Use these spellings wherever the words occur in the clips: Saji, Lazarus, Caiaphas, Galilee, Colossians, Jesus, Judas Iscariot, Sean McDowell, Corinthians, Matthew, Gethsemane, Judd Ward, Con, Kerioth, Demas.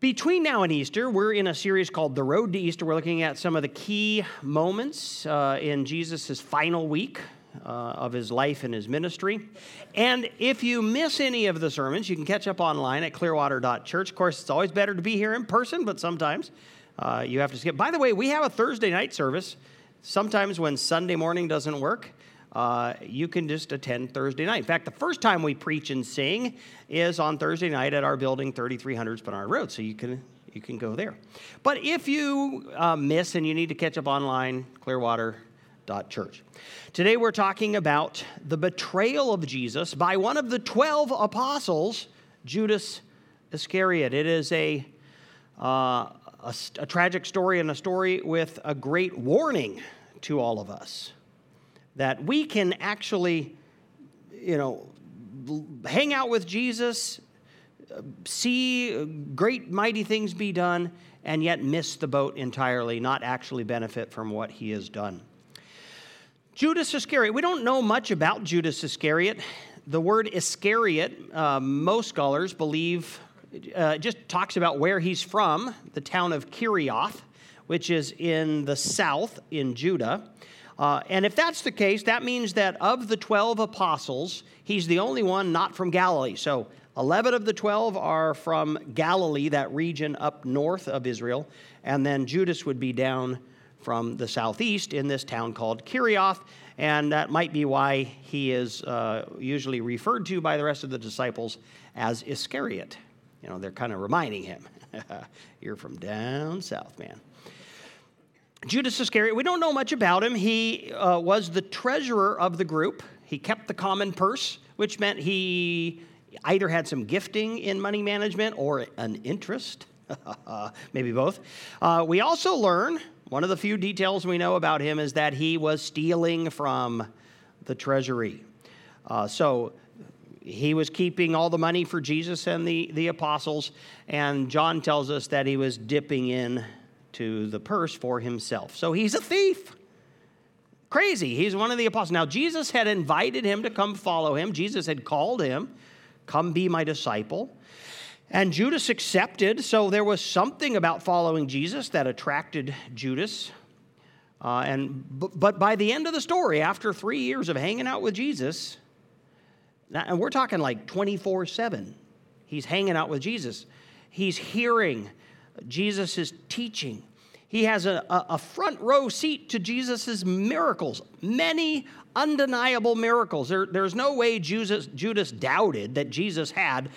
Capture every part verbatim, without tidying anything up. Between now and Easter, we're in a series called The Road to Easter. We're looking at some of the key moments uh, in Jesus' final week uh, of his life and his ministry. And if you miss any of the sermons, you can catch up online at clearwater dot church. Of course, it's always better to be here in person, but sometimes uh, you have to skip. By the way, we have a Thursday night service. Sometimes when Sunday morning doesn't work, Uh, you can just attend Thursday night. In fact, the first time we preach and sing is on Thursday night at our building, thirty-three hundred Spinard Road, so you can you can go there. But if you uh, miss and you need to catch up online, clearwater dot church. Today we're talking about the betrayal of Jesus by one of the twelve apostles, Judas Iscariot. It is a, uh, a, a tragic story and a story with a great warning to all of us, that we can actually, you know, hang out with Jesus, see great, mighty things be done, and yet miss the boat entirely, not actually benefit from what he has done. Judas Iscariot. We don't know much about Judas Iscariot. The word Iscariot, uh, most scholars believe, uh, just talks about where he's from, the town of Kerioth, which is in the south in Judah. Uh, and if that's the case, that means that of the twelve apostles, he's the only one not from Galilee. So eleven of the twelve are from Galilee, that region up north of Israel. And then Judas would be down from the southeast in this town called Kerioth. And that might be why he is uh, usually referred to by the rest of the disciples as Iscariot. You know, they're kind of reminding him, you're from down south, man. Judas Iscariot, we don't know much about him. He uh, was the treasurer of the group. He kept the common purse, which meant he either had some gifting in money management or an interest, maybe both. Uh, we also learn, one of the few details we know about him is that he was stealing from the treasury. Uh, so he was keeping all the money for Jesus and the, the apostles, and John tells us that he was dipping in to the purse for himself. So he's a thief. Crazy. He's one of the apostles. Now, Jesus had invited him to come follow him. Jesus had called him, come be my disciple. And Judas accepted. So there was something about following Jesus that attracted Judas. Uh, and But by the end of the story, after three years of hanging out with Jesus, and we're talking like twenty-four seven, he's hanging out with Jesus. He's hearing Jesus is teaching. He has a, a front row seat to Jesus' miracles, many undeniable miracles. There, there's no way Judas, Judas doubted that Jesus had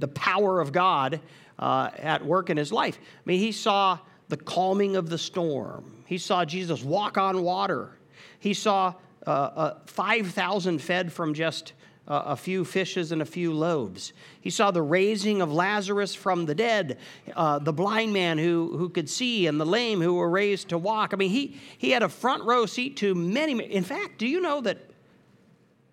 the power of God uh, at work in his life. I mean, he saw the calming of the storm. He saw Jesus walk on water. He saw uh, uh, five thousand fed from just a few fishes and a few loaves. He saw the raising of Lazarus from the dead, uh, the blind man who, who could see, and the lame who were raised to walk. I mean, he, he had a front row seat to many. In fact, do you know that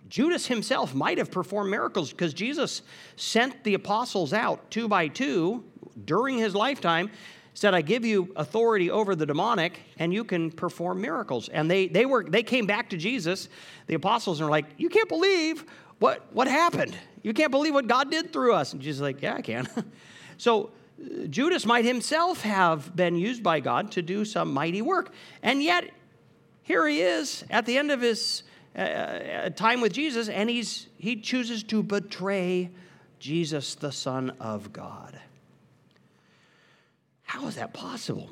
Judas himself might have performed miracles because Jesus sent the apostles out two by two during his lifetime, said, I give you authority over the demonic, and you can perform miracles. And they they were they came back to Jesus, the apostles, and were like, you can't believe What what happened? You can't believe what God did through us. And Jesus is like, yeah, I can. So Judas might himself have been used by God to do some mighty work. And yet, here he is at the end of his uh, time with Jesus, and he's he chooses to betray Jesus, the Son of God. How is that possible?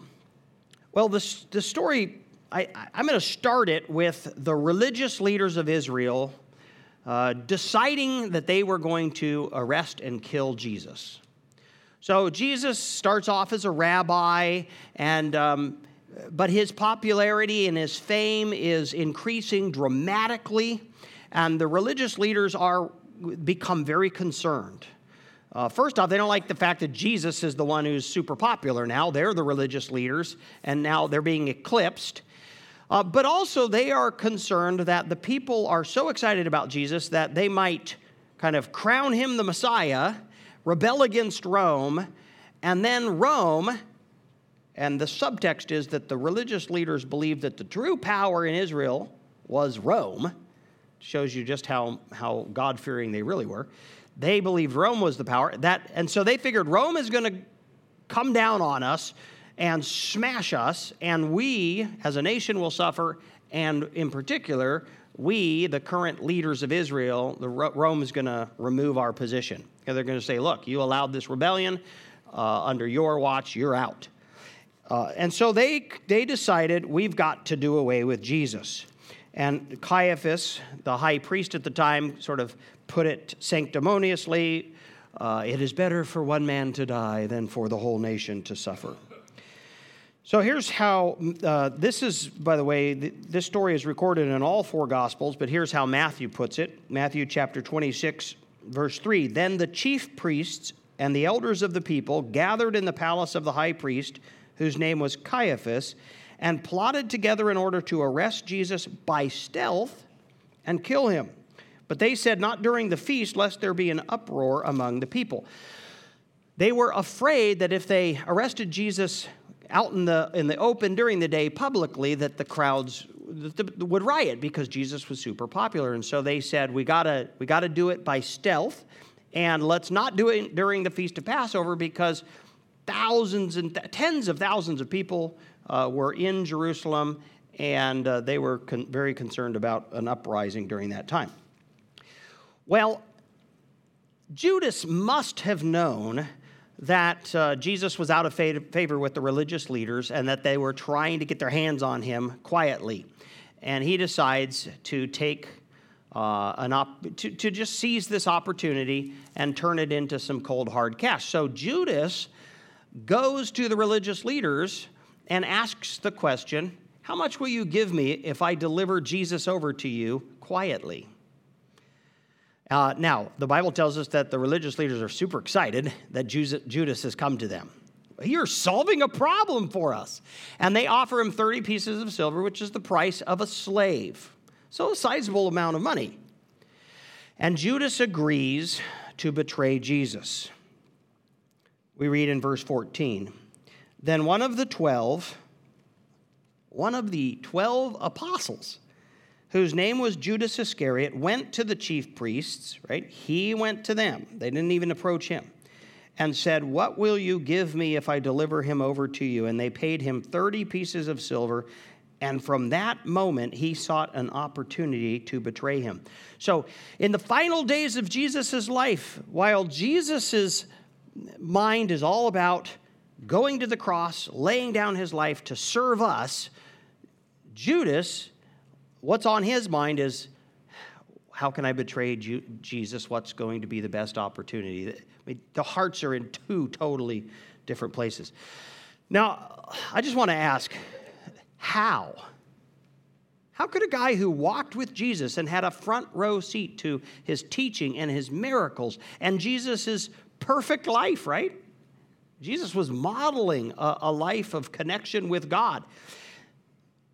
Well, the, the story, I, I'm going to start it with the religious leaders of Israel Uh, deciding that they were going to arrest and kill Jesus. So Jesus starts off as a rabbi, and um, but his popularity and his fame is increasing dramatically, and the religious leaders are become very concerned. Uh, first off, they don't like the fact that Jesus is the one who's super popular now. They're the religious leaders, and now they're being eclipsed. Uh, but also they are concerned that the people are so excited about Jesus that they might kind of crown him the Messiah, rebel against Rome, and then Rome, and the subtext is that the religious leaders believe that the true power in Israel was Rome. Shows you just how, how God-fearing they really were. They believed Rome was the power. That, and so they figured Rome is going to come down on us and smash us, and we, as a nation, will suffer, and in particular, we, the current leaders of Israel, the Rome is going to remove our position. And they're going to say, look, you allowed this rebellion uh, under your watch, you're out. Uh, and so they they decided we've got to do away with Jesus. And Caiaphas, the high priest at the time, sort of put it sanctimoniously, uh, it is better for one man to die than for the whole nation to suffer. So here's how, uh, this is, by the way, th- this story is recorded in all four Gospels, but here's how Matthew puts it. Matthew chapter twenty-six, verse three, "Then the chief priests and the elders of the people gathered in the palace of the high priest, whose name was Caiaphas, and plotted together in order to arrest Jesus by stealth and kill him. But they said, not during the feast, lest there be an uproar among the people." They were afraid that if they arrested Jesus out in the in the open during the day publicly, that the crowds would riot because Jesus was super popular. And so they said, we gotta we gotta do it by stealth, and let's not do it during the Feast of Passover, because thousands and th- tens of thousands of people uh, were in Jerusalem, and uh, they were con- very concerned about an uprising during that time. Well, Judas must have known that uh, Jesus was out of favor with the religious leaders and that they were trying to get their hands on him quietly. And he decides to take uh, an op- to, to just seize this opportunity and turn it into some cold, hard cash. So Judas goes to the religious leaders and asks the question, how much will you give me if I deliver Jesus over to you quietly? Uh, now, the Bible tells us that the religious leaders are super excited that Judas has come to them. You're solving a problem for us. And they offer him thirty pieces of silver, which is the price of a slave. So a sizable amount of money. And Judas agrees to betray Jesus. We read in verse fourteen, "Then one of the twelve, one of the twelve apostles, whose name was Judas Iscariot, went to the chief priests," right? He went to them. They didn't even approach him. "And said, what will you give me if I deliver him over to you? And they paid him thirty pieces of silver. And from that moment, he sought an opportunity to betray him." So in the final days of Jesus' life, while Jesus' mind is all about going to the cross, laying down his life to serve us, Judas, what's on his mind is, how can I betray Jesus? What's going to be the best opportunity? I mean, the hearts are in two totally different places. Now, I just want to ask, how? How could a guy who walked with Jesus and had a front row seat to his teaching and his miracles and Jesus' perfect life, right? Jesus was modeling a, a life of connection with God.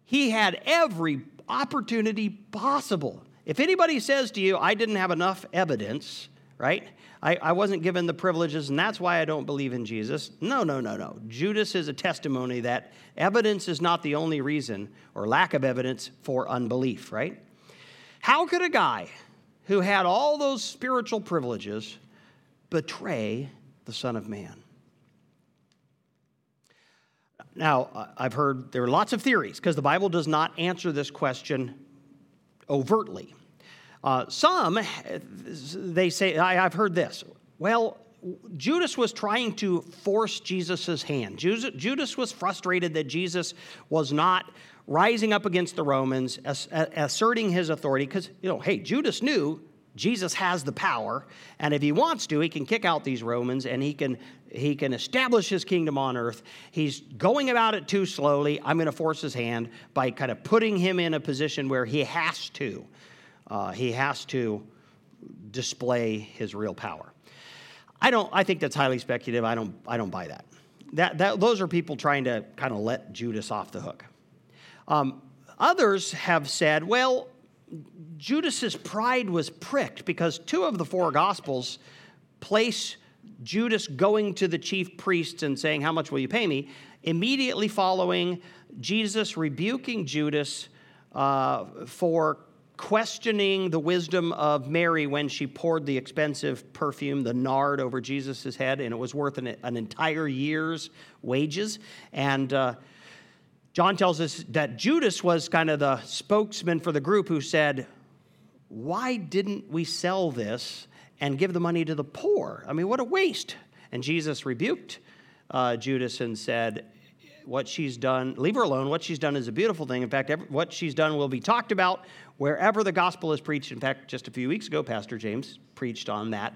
He had every opportunity possible. If anybody says to you, I didn't have enough evidence, right? I, I wasn't given the privileges, and that's why I don't believe in Jesus. No, no, no, no. Judas is a testimony that evidence is not the only reason, or lack of evidence, for unbelief, right? How could a guy who had all those spiritual privileges betray the Son of Man? Now, I've heard there are lots of theories, because the Bible does not answer this question overtly. Uh, some, they say, I, I've heard this. Well, Judas was trying to force Jesus' hand. Judas, Judas was frustrated that Jesus was not rising up against the Romans, ass, asserting his authority, because, you know, hey, Judas knew Jesus has the power, and if he wants to, he can kick out these Romans, and he can he can establish his kingdom on earth. He's going about it too slowly. I'm going to force his hand by kind of putting him in a position where he has to. Uh, he has to display his real power. I don't. I think that's highly speculative. I don't. I don't buy that. That that those are people trying to kind of let Judas off the hook. Um, others have said, well, Judas's pride was pricked, because two of the four Gospels place Judas going to the chief priests and saying, how much will you pay me? Immediately following Jesus rebuking Judas uh, for questioning the wisdom of Mary when she poured the expensive perfume, the nard, over Jesus' head, and it was worth an, an entire year's wages. And uh, John tells us that Judas was kind of the spokesman for the group who said, "Why didn't we sell this and give the money to the poor? I mean, what a waste." And Jesus rebuked uh, Judas and said, what she's done, leave her alone. What she's done is a beautiful thing. In fact, every, what she's done will be talked about wherever the gospel is preached. In fact, just a few weeks ago, Pastor James preached on that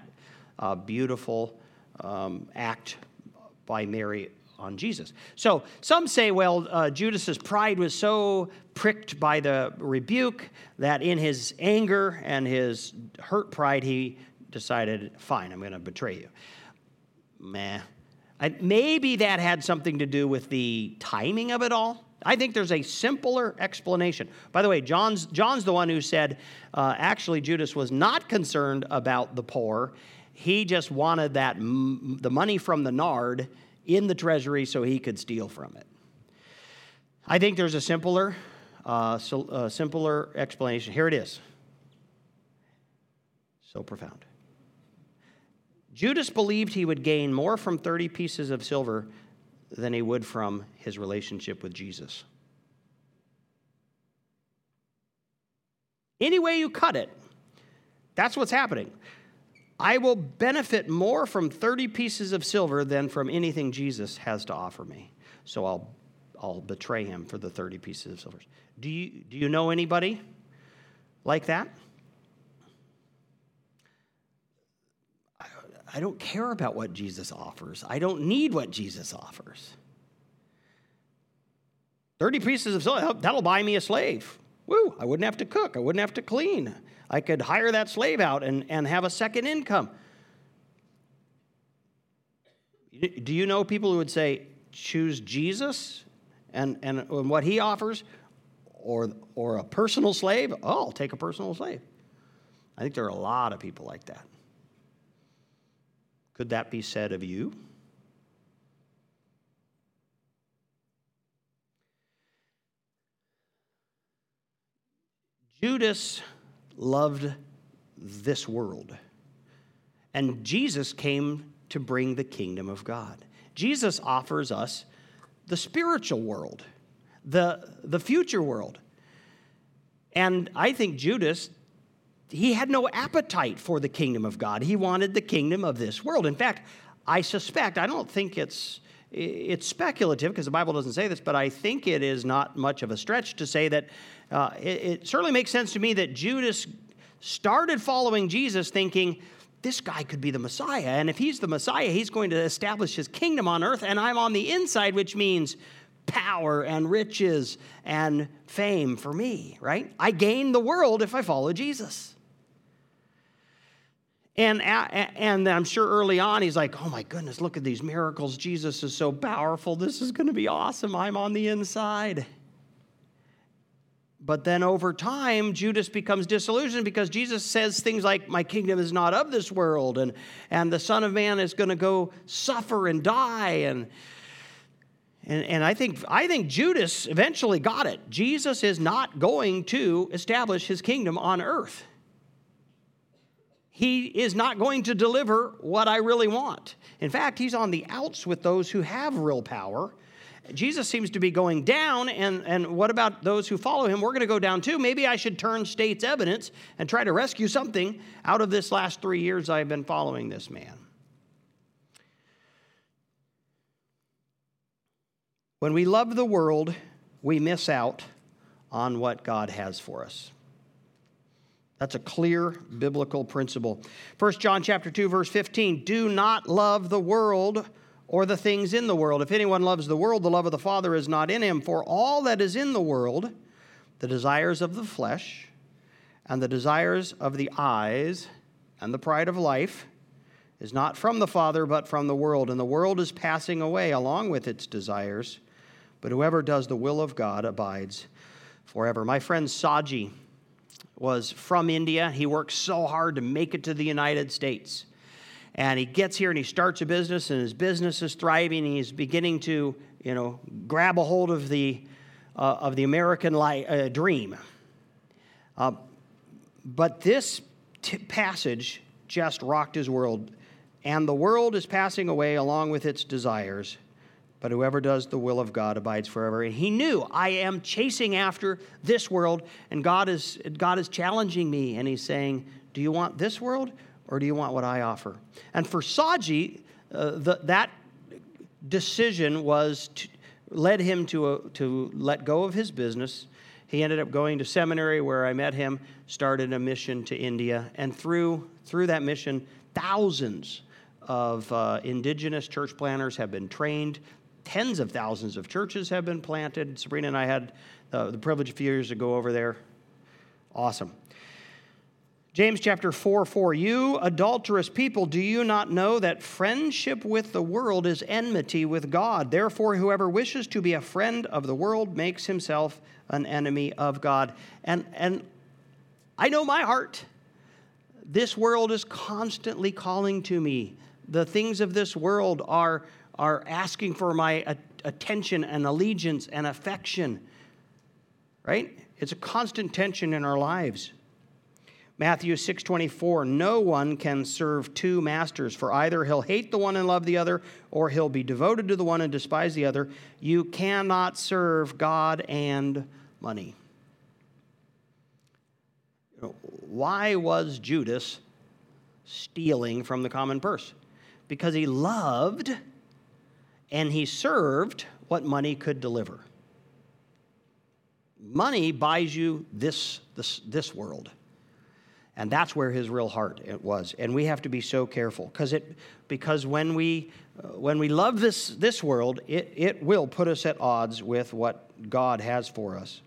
uh, beautiful um, act by Mary on Jesus. So some say, well, uh, Judas's pride was so pricked by the rebuke that in his anger and his hurt pride, he decided, fine, I'm going to betray you. Meh. And maybe that had something to do with the timing of it all. I think there's a simpler explanation. By the way, John's John's the one who said, uh, actually, Judas was not concerned about the poor. He just wanted that m- the money from the nard in the treasury so he could steal from it. I think there's a simpler, uh, so, uh, simpler explanation. Here it is. So profound. Judas believed he would gain more from thirty pieces of silver than he would from his relationship with Jesus. Any way you cut it, that's what's happening. I will benefit more from thirty pieces of silver than from anything Jesus has to offer me. So I'll I'll betray him for the thirty pieces of silver. Do you do you know anybody like that? I don't care about what Jesus offers. I don't need what Jesus offers. thirty pieces of silver, that'll buy me a slave. Woo, I wouldn't have to cook. I wouldn't have to clean. I could hire that slave out and, and have a second income. Do you know people who would say, choose Jesus and, and what he offers, or, or a personal slave? Oh, I'll take a personal slave. I think there are a lot of people like that. Could that be said of you? Judas loved this world, and Jesus came to bring the kingdom of God. Jesus offers us the spiritual world, the, the future world. And I think Judas, he had no appetite for the kingdom of God. He wanted the kingdom of this world. In fact, I suspect, I don't think it's it's speculative because the Bible doesn't say this, but I think it is not much of a stretch to say that uh, it, it certainly makes sense to me that Judas started following Jesus thinking, this guy could be the Messiah, and if he's the Messiah, he's going to establish his kingdom on earth, and I'm on the inside, which means power and riches and fame for me, right? I gain the world if I follow Jesus. And, and I'm sure early on, he's like, oh my goodness, look at these miracles. Jesus is so powerful. This is going to be awesome. I'm on the inside. But then over time, Judas becomes disillusioned because Jesus says things like, my kingdom is not of this world, and, and the Son of Man is going to go suffer and die. And, and, and I think, I think Judas eventually got it. Jesus is not going to establish his kingdom on earth. He is not going to deliver what I really want. In fact, he's on the outs with those who have real power. Jesus seems to be going down, and, and what about those who follow him? We're going to go down too. Maybe I should turn state's evidence and try to rescue something out of this last three years I've been following this man. When we love the world, we miss out on what God has for us. That's a clear biblical principle. First John chapter two, verse fifteen, do not love the world or the things in the world. If anyone loves the world, the love of the Father is not in him. For all that is in the world, the desires of the flesh and the desires of the eyes and the pride of life is not from the Father, but from the world. And the world is passing away along with its desires. But whoever does the will of God abides forever. My friend Saji was from India. He worked so hard to make it to the United States. And he gets here and he starts a business, and his business is thriving. He's beginning to, you know, grab a hold of the uh, of the American life, uh, dream. Uh, But this t- passage just rocked his world. And the world is passing away along with its desires, but whoever does the will of God abides forever. And he knew, I am chasing after this world, and God is God is challenging me. And he's saying, do you want this world, or do you want what I offer? And for Saji, uh, the, that decision was to, led him to a, to let go of his business. He ended up going to seminary where I met him, started a mission to India, and through through that mission, thousands of uh, indigenous church planters have been trained. Tens of thousands of churches have been planted. Sabrina and I had uh, the privilege a few years ago over there. Awesome. James chapter four, four, you adulterous people, do you not know that friendship with the world is enmity with God? Therefore, whoever wishes to be a friend of the world makes himself an enemy of God. And, and I know my heart. This world is constantly calling to me. The things of this world are are asking for my attention and allegiance and affection, right? It's a constant tension in our lives. Matthew six twenty-four, no one can serve two masters, for either he'll hate the one and love the other, or he'll be devoted to the one and despise the other. You cannot serve God and money. Why was Judas stealing from the common purse? Because he loved and he served what money could deliver. Money buys you this, this, this world. And that's where his real heart it was. And we have to be so careful because it because when we uh, when we love this this world, it, it will put us at odds with what God has for us.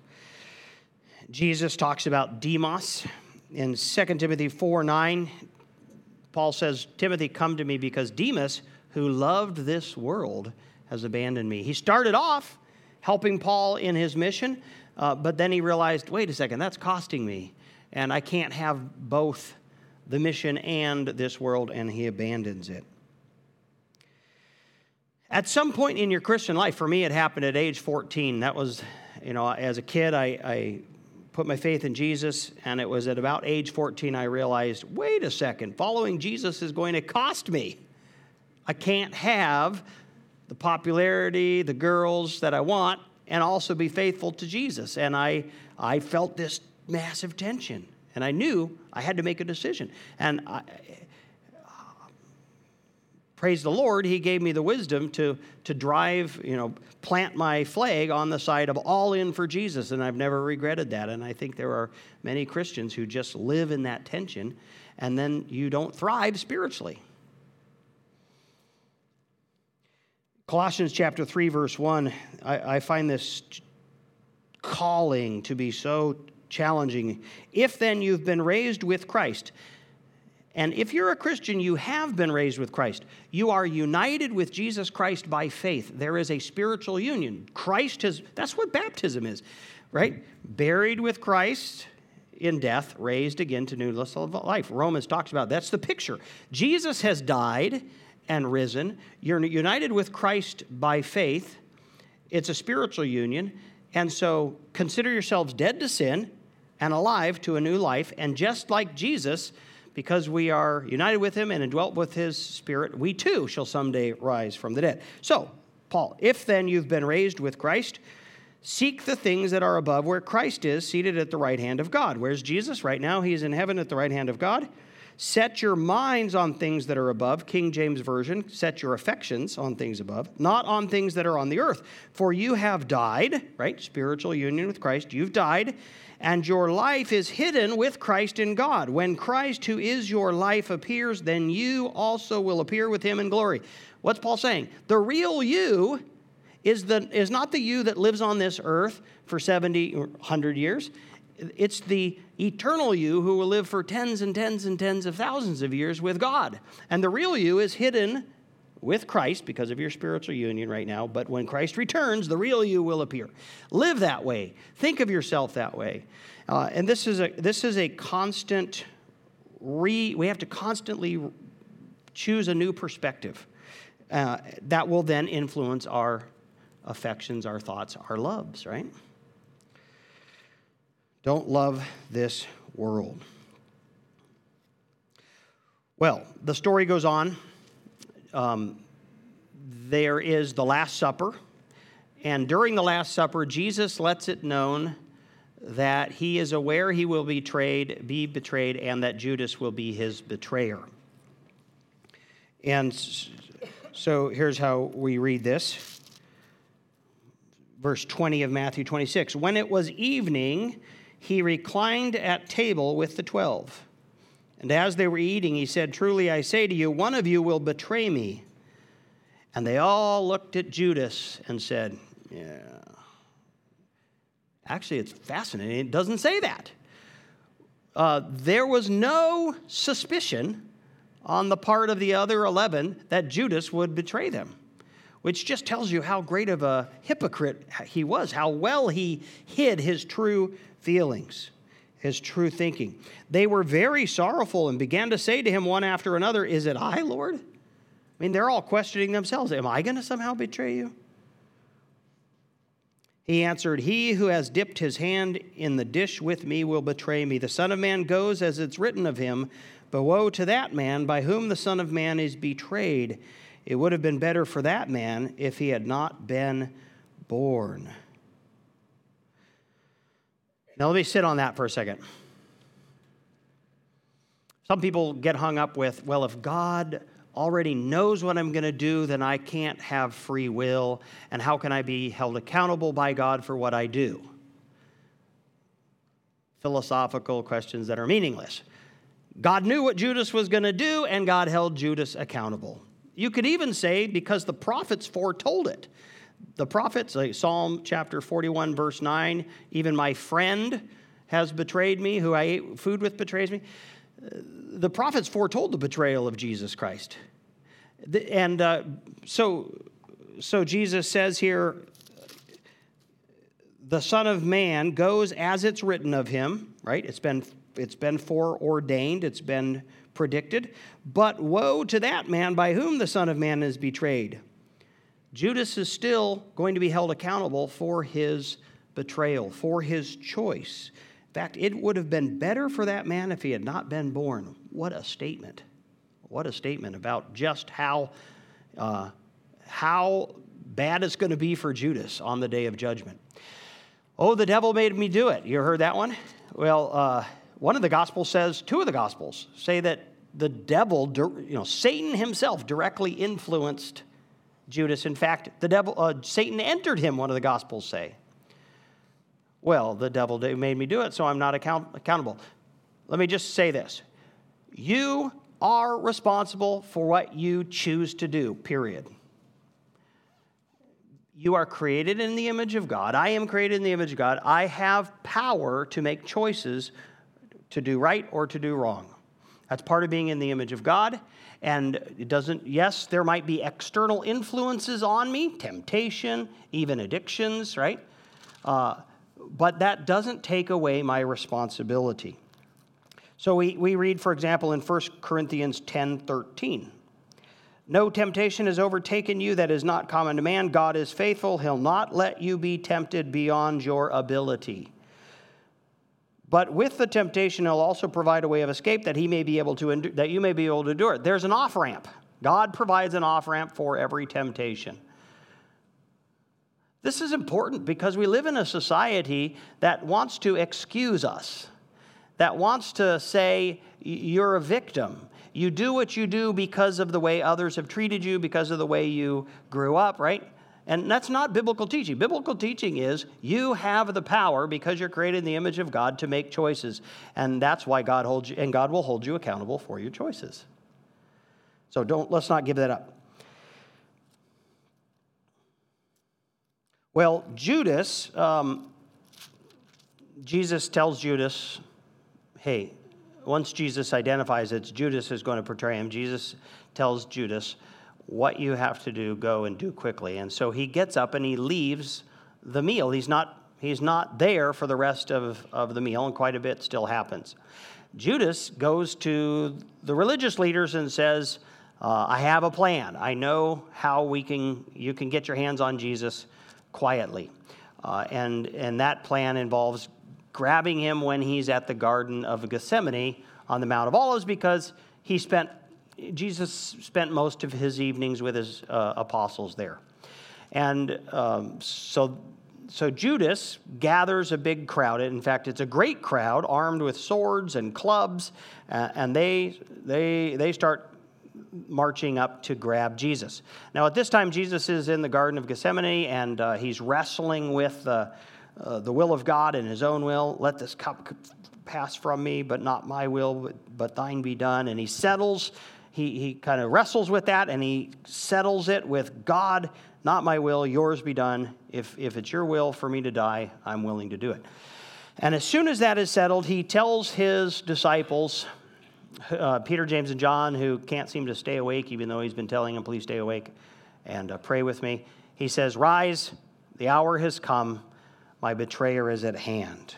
Jesus talks about Demas in Second Timothy four nine. Paul says, Timothy, come to me because Demas, who loved this world, has abandoned me. He started off helping Paul in his mission, uh, but then he realized, wait a second, that's costing me. And I can't have both the mission and this world, and he abandons it. At some point in your Christian life, for me, it happened at age fourteen. That was, you know, as a kid, I, I put my faith in Jesus, and it was at about age fourteen I realized, wait a second, following Jesus is going to cost me. I can't have the popularity, the girls that I want, and also be faithful to Jesus. And I, I felt this massive tension, and I knew I had to make a decision. And I, uh, praise the Lord, He gave me the wisdom to to drive, you know, plant my flag on the side of all in for Jesus, and I've never regretted that. And I think there are many Christians who just live in that tension, and then you don't thrive spiritually. Colossians chapter three, verse one, I, I find this calling to be so challenging. If then you've been raised with Christ, and if you're a Christian, you have been raised with Christ. You are united with Jesus Christ by faith. There is a spiritual union. Christ has, that's what baptism is, right? Buried with Christ in death, raised again to new life. Romans talks about that's the picture. Jesus has died and risen. You're united with Christ by faith. It's a spiritual union. And so consider yourselves dead to sin and alive to a new life. And just like Jesus, because we are united with him and indwelt with his spirit, we too shall someday rise from the dead. So, Paul, if then you've been raised with Christ, seek the things that are above where Christ is, seated at the right hand of God. Where's Jesus? Right now he's in heaven at the right hand of God. Set your minds on things that are above, King James Version, set your affections on things above, not on things that are on the earth. For you have died, right, spiritual union with Christ, you've died, and your life is hidden with Christ in God. When Christ, who is your life, appears, then you also will appear with him in glory. What's Paul saying? The real you is, the, is not the you that lives on this earth for seventy or one hundred years. It's the eternal you who will live for tens and tens and tens of thousands of years with God. And the real you is hidden with Christ because of your spiritual union right now. But when Christ returns, the real you will appear. Live that way. Think of yourself that way. Uh, and this is a this is a constant re. We have to constantly choose a new perspective uh, that will then influence our affections, our thoughts, our loves, right? Don't love this world. Well, the story goes on. Um, there is the Last Supper. And during the Last Supper, Jesus lets it known that he is aware he will be betrayed, be betrayed, and that Judas will be his betrayer. And so here's how we read this. Verse twenty of Matthew twenty-six. When it was evening, he reclined at table with the twelve. And as they were eating, he said, "Truly I say to you, one of you will betray me." And they all looked at Judas and said, "Yeah." Actually, it's fascinating. It doesn't say that. Uh, there was no suspicion on the part of the other eleven that Judas would betray them, which just tells you how great of a hypocrite he was, how well he hid his true feelings, his true thinking. They were very sorrowful and began to say to him one after another, "Is it I, Lord?" I mean, they're all questioning themselves. Am I going to somehow betray you? He answered, "He who has dipped his hand in the dish with me will betray me. The Son of Man goes as it's written of him, but woe to that man by whom the Son of Man is betrayed. It would have been better for that man if he had not been born." Now let me sit on that for a second. Some people get hung up with, well, if God already knows what I'm going to do, then I can't have free will, and how can I be held accountable by God for what I do? Philosophical questions that are meaningless. God knew what Judas was going to do, and God held Judas accountable. You could even say, because the prophets foretold it. The prophets, like Psalm chapter forty-one, verse nine, "Even my friend has betrayed me, who I ate food with betrays me." The prophets foretold the betrayal of Jesus Christ. And uh, so, so Jesus says here, the Son of Man goes as it's written of him, right? It's been, it's been foreordained, it's been predicted. But woe to that man by whom the Son of Man is betrayed. Judas is still going to be held accountable for his betrayal, for his choice. In fact, it would have been better for that man if he had not been born. What a statement. What a statement about just how, uh, how bad it's going to be for Judas on the day of judgment. "Oh, the devil made me do it." You heard that one? Well, uh, one of the Gospels says, two of the Gospels say that the devil, you know, Satan himself directly influenced Judas. In fact, the devil, uh, Satan entered him, one of the Gospels say. Well, the devil made me do it, so I'm not account- accountable. Let me just say this. You are responsible for what you choose to do, period. You are created in the image of God. I am created in the image of God. I have power to make choices to do right or to do wrong. That's part of being in the image of God. And it doesn't, yes, there might be external influences on me, temptation, even addictions, right? Uh, But that doesn't take away my responsibility. So we, we read, for example, in First Corinthians ten thirteen, "No temptation has overtaken you that is not common to man. God is faithful. He'll not let you be tempted beyond your ability. But with the temptation, he'll also provide a way of escape that he may be able to endure, that you may be able to endure it." There's an off-ramp. God provides an off-ramp for every temptation. This is important because we live in a society that wants to excuse us, that wants to say, you're a victim. You do what you do because of the way others have treated you, because of the way you grew up, right? And that's not biblical teaching. Biblical teaching is you have the power because you're created in the image of God to make choices. And that's why God holds you, and God will hold you accountable for your choices. So don't, let's not give that up. Well, Judas, um, Jesus tells Judas, hey, once Jesus identifies it's Judas is going to betray him, Jesus tells Judas, what you have to do, go and do quickly. And so he gets up and he leaves the meal. He's not, he's not there for the rest of, of the meal, and quite a bit still happens. Judas goes to the religious leaders and says, uh, I have a plan. I know how we can you can get your hands on Jesus quietly. Uh, and, and that plan involves grabbing him when he's at the Garden of Gethsemane on the Mount of Olives, because he spent Jesus spent most of his evenings with his uh, apostles there. And um, so so Judas gathers a big crowd. In fact, it's a great crowd armed with swords and clubs, uh, and they they they start marching up to grab Jesus. Now, at this time, Jesus is in the Garden of Gethsemane, and uh, he's wrestling with the, uh, the will of God and his own will. Let this cup pass from me, but not my will, but thine be done. And he settles, he, he kind of wrestles with that, and he settles it with God, not my will, yours be done. If, if it's your will for me to die, I'm willing to do it. And as soon as that is settled, he tells his disciples, Uh, Peter, James, and John, who can't seem to stay awake, even though he's been telling them, please stay awake and uh, pray with me. He says, rise, the hour has come, my betrayer is at hand.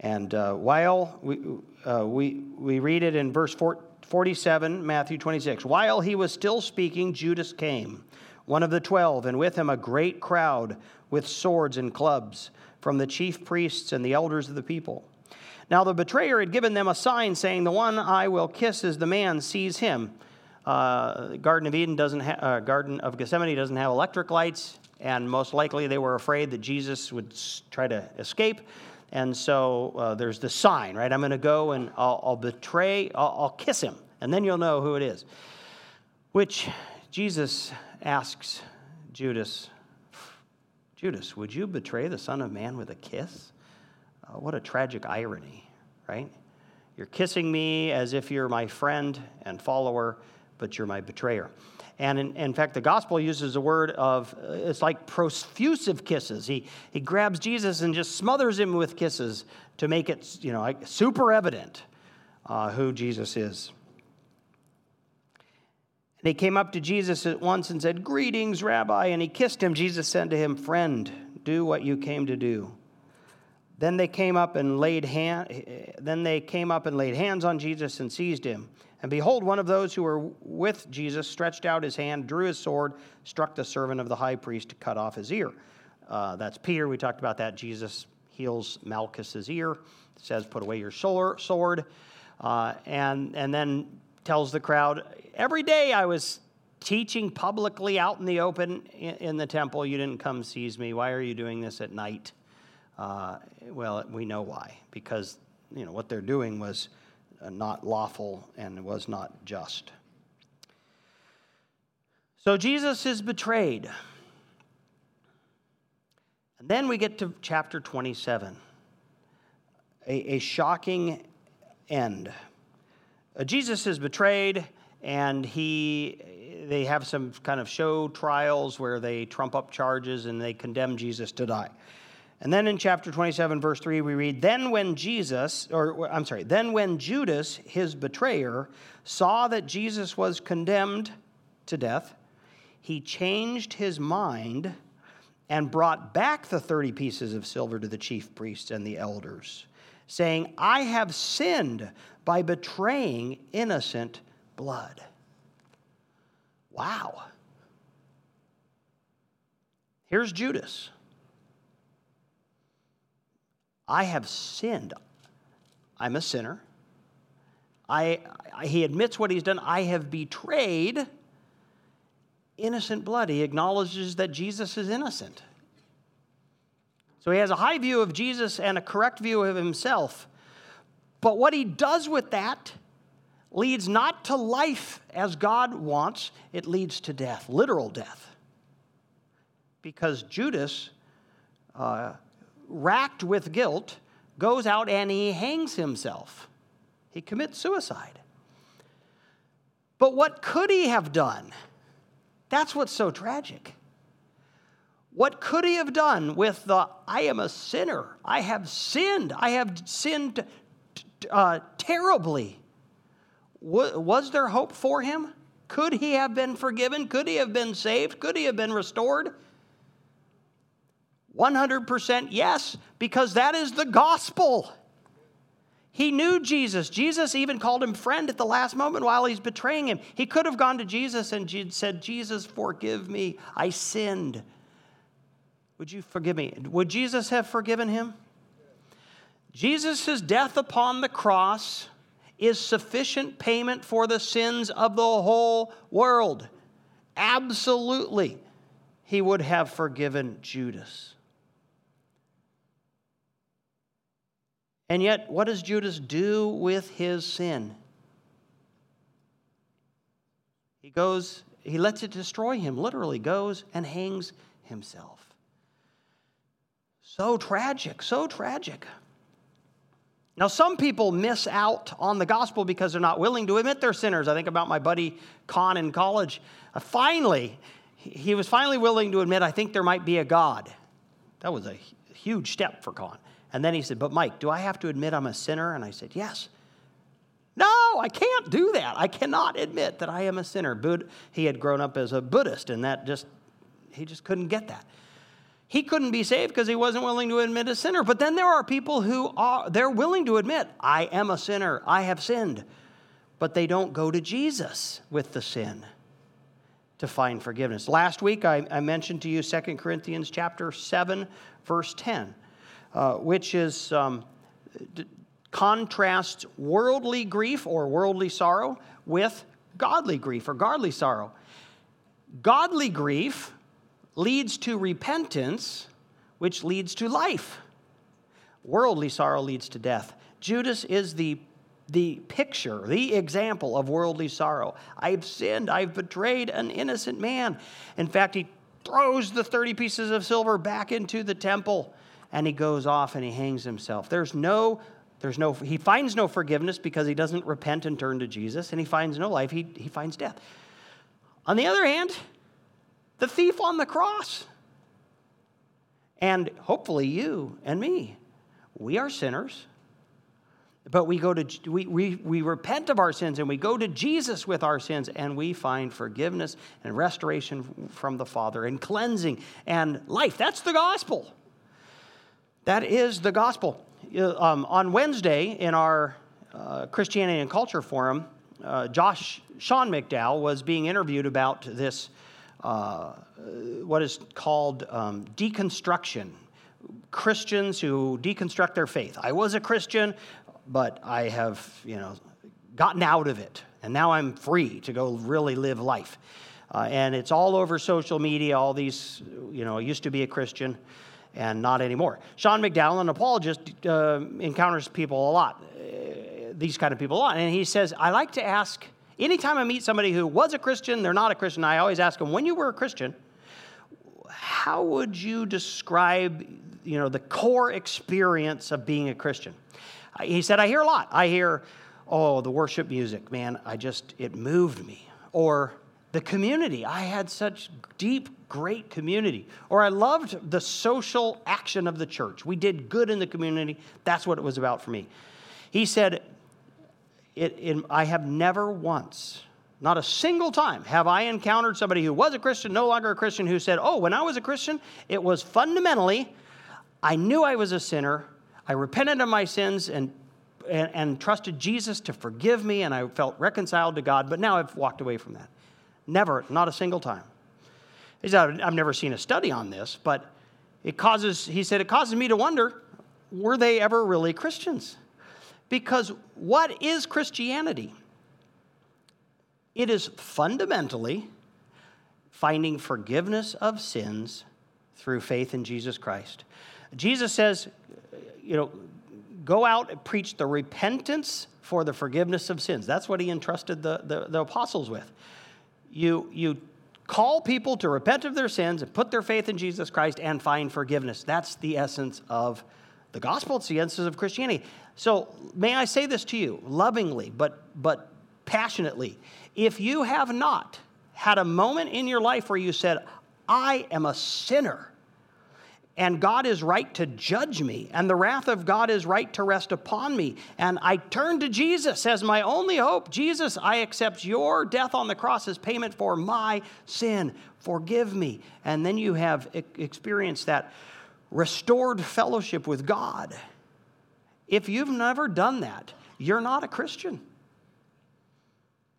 And uh, while we, uh, we we read it in verse forty-seven, Matthew twenty-six, while he was still speaking, Judas came, one of the twelve, and with him a great crowd with swords and clubs from the chief priests and the elders of the people. Now the betrayer had given them a sign saying, the one I will kiss is the man, seize him. Uh, Garden of Eden doesn't ha- uh, Garden of Gethsemane doesn't have electric lights, and most likely they were afraid that Jesus would s- try to escape. And so uh, there's the sign, right? I'm going to go and I'll, I'll betray, I'll, I'll kiss him, and then you'll know who it is. Which Jesus asks Judas, Judas, would you betray the Son of Man with a kiss? What a tragic irony, right? You're kissing me as if you're my friend and follower, but you're my betrayer. And in, in fact, the gospel uses a word of, it's like profusive kisses. He he grabs Jesus and just smothers him with kisses to make it, you know, like super evident uh, who Jesus is. And he came up to Jesus at once and said, greetings, Rabbi, and he kissed him. Jesus said to him, friend, do what you came to do. Then they came up and laid hand, then they came up and laid hands on Jesus and seized him. And behold, one of those who were with Jesus stretched out his hand, drew his sword, struck the servant of the high priest to cut off his ear. Uh, that's Peter. We talked about that. Jesus heals Malchus's ear, says, put away your sword, uh, and, and then tells the crowd, every day I was teaching publicly out in the open in, in the temple. You didn't come seize me. Why are you doing this at night? Uh, well, we know why, because, you know, what they're doing was not lawful and was not just. So Jesus is betrayed. And then we get to chapter twenty-seven, a, a shocking end. Uh, Jesus is betrayed, and he... they have some kind of show trials where they trump up charges and they condemn Jesus to die. And then in chapter twenty-seven, verse three, we read, Then when Jesus, or I'm sorry, then when Judas, his betrayer, saw that Jesus was condemned to death, he changed his mind and brought back the thirty pieces of silver to the chief priests and the elders, saying, I have sinned by betraying innocent blood. Wow. Here's Judas. I have sinned. I'm a sinner. I, I he admits what he's done. I have betrayed innocent blood. He acknowledges that Jesus is innocent. So he has a high view of Jesus and a correct view of himself. But what he does with that leads not to life as God wants. It leads to death, literal death. Because Judas... Uh, racked with guilt, goes out and he hangs himself. He commits suicide. But what could he have done? That's what's so tragic. What could he have done with the, I am a sinner, I have sinned, I have sinned uh, terribly? W- was there hope for him? Could he have been forgiven? Could he have been saved? Could he have been restored? one hundred percent yes, because that is the gospel. He knew Jesus. Jesus even called him friend at the last moment while he's betraying him. He could have gone to Jesus and said, Jesus, forgive me. I sinned. Would you forgive me? Would Jesus have forgiven him? Jesus' death upon the cross is sufficient payment for the sins of the whole world. Absolutely, he would have forgiven Judas. And yet, what does Judas do with his sin? He goes, he lets it destroy him, literally goes and hangs himself. So tragic, so tragic. Now, some people miss out on the gospel because they're not willing to admit they're sinners. I think about my buddy Con in college. Uh, finally, he was finally willing to admit, I think there might be a God. That was a huge step for Con. And then he said, but Mike, do I have to admit I'm a sinner? And I said, yes. No, I can't do that. I cannot admit that I am a sinner. Bud- he had grown up as a Buddhist, and that just he just couldn't get that. He couldn't be saved because he wasn't willing to admit a sinner. But then there are people who are, they're willing to admit, I am a sinner, I have sinned. But they don't go to Jesus with the sin to find forgiveness. Last week, I, I mentioned to you Second Corinthians chapter seven, verse ten, uh, which is um, d- contrasts worldly grief or worldly sorrow with godly grief or godly sorrow. Godly grief leads to repentance, which leads to life. Worldly sorrow leads to death. Judas is the, the picture, the example of worldly sorrow. I've sinned. I've betrayed an innocent man. In fact, he throws the thirty pieces of silver back into the temple, and he goes off and he hangs himself. There's no, there's no, he finds no forgiveness because he doesn't repent and turn to Jesus, and he finds no life. He, he finds death. On the other hand, the thief on the cross, and hopefully you and me, we are sinners, but we go to we, we we repent of our sins and we go to Jesus with our sins, and we find forgiveness and restoration from the Father and cleansing and life. That's the gospel. That is the gospel. Um, on Wednesday in our uh, Christianity and Culture Forum, uh, Josh Sean McDowell was being interviewed about this. Uh, what is called um, deconstruction. Christians who deconstruct their faith. I was a Christian, but I have, you know, gotten out of it, and now I'm free to go really live life. Uh, and it's all over social media, all these, you know, I used to be a Christian, and not anymore. Sean McDowell, an apologist, uh, encounters people a lot, uh, these kind of people a lot, and he says, I like to ask, anytime I meet somebody who was a Christian, they're not a Christian, I always ask them, when you were a Christian, how would you describe, you know, the core experience of being a Christian? He said, I hear a lot. I hear, oh, the worship music, man, I just, it moved me. Or the community, I had such deep, great community. Or I loved the social action of the church. We did good in the community. That's what it was about for me. He said, It, it, I have never once, not a single time, have I encountered somebody who was a Christian, no longer a Christian, who said, oh, when I was a Christian, it was fundamentally, I knew I was a sinner, I repented of my sins and, and, and trusted Jesus to forgive me, and I felt reconciled to God, but now I've walked away from that. Never, not a single time. He said, I've never seen a study on this, but it causes, he said, it causes me to wonder, were they ever really Christians? Because what is Christianity? It is fundamentally finding forgiveness of sins through faith in Jesus Christ. Jesus says, you know, go out and preach the repentance for the forgiveness of sins. That's what he entrusted the, the, the apostles with. You, you call people to repent of their sins and put their faith in Jesus Christ and find forgiveness. That's the essence of the gospel, it's the essence of Christianity. So may I say this to you, lovingly, but but passionately. If you have not had a moment in your life where you said, I am a sinner, and God is right to judge me, and the wrath of God is right to rest upon me, and I turn to Jesus as my only hope. Jesus, I accept your death on the cross as payment for my sin. Forgive me. And then you have experienced that restored fellowship with God. If you've never done that, you're not a Christian.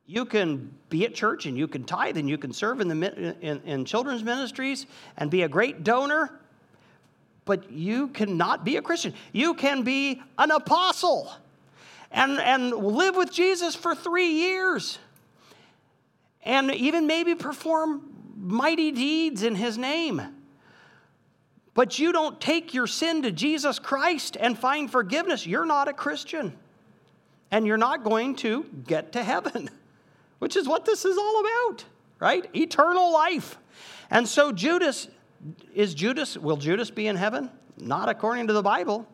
You can be at church and you can tithe and you can serve in the in, in children's ministries and be a great donor, but you cannot be a Christian. You can be an apostle and, and live with Jesus for three years and even maybe perform mighty deeds in his name. But you don't take your sin to Jesus Christ and find forgiveness. You're not a Christian. And you're not going to get to heaven, which is what this is all about, right? Eternal life. And so Judas, is Judas, will Judas be in heaven? Not according to the Bible.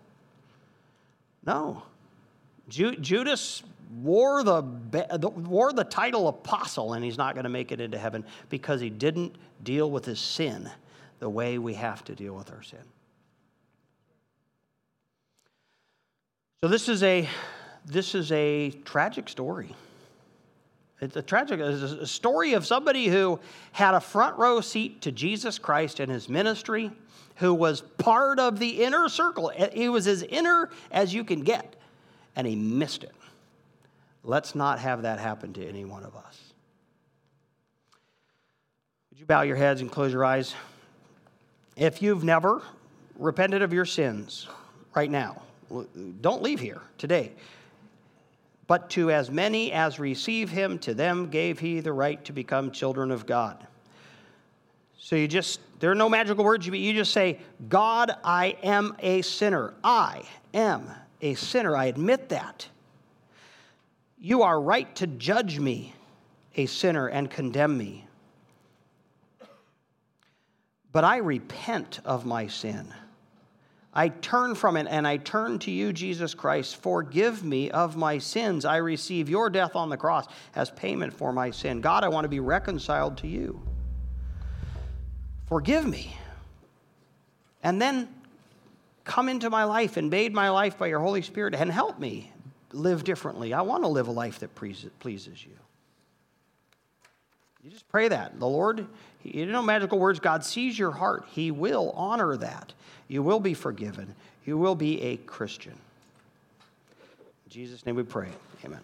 No. Ju- Judas wore the, the, wore the title apostle, and he's not going to make it into heaven because he didn't deal with his sin the way we have to deal with our sin. So this is a... This is a tragic story. It's a tragic it's a story of somebody who had a front row seat to Jesus Christ and his ministry, who was part of the inner circle. He was as inner as you can get, and he missed it. Let's not have that happen to any one of us. Would you bow your heads and close your eyes? If you've never repented of your sins right now, don't leave here today. But to as many as receive him, to them gave he the right to become children of God. So you just, there are no magical words, you just say, God, I am a sinner. I am a sinner. I admit that. You are right to judge me, a sinner, and condemn me. But I repent of my sin. I turn from it, and I turn to you, Jesus Christ. Forgive me of my sins. I receive your death on the cross as payment for my sin. God, I want to be reconciled to you. Forgive me. And then come into my life, invade my life by your Holy Spirit, and help me live differently. I want to live a life that pleases you. You just pray that. The Lord, you know, magical words, God sees your heart. He will honor that. You will be forgiven. You will be a Christian. In Jesus' name we pray. Amen.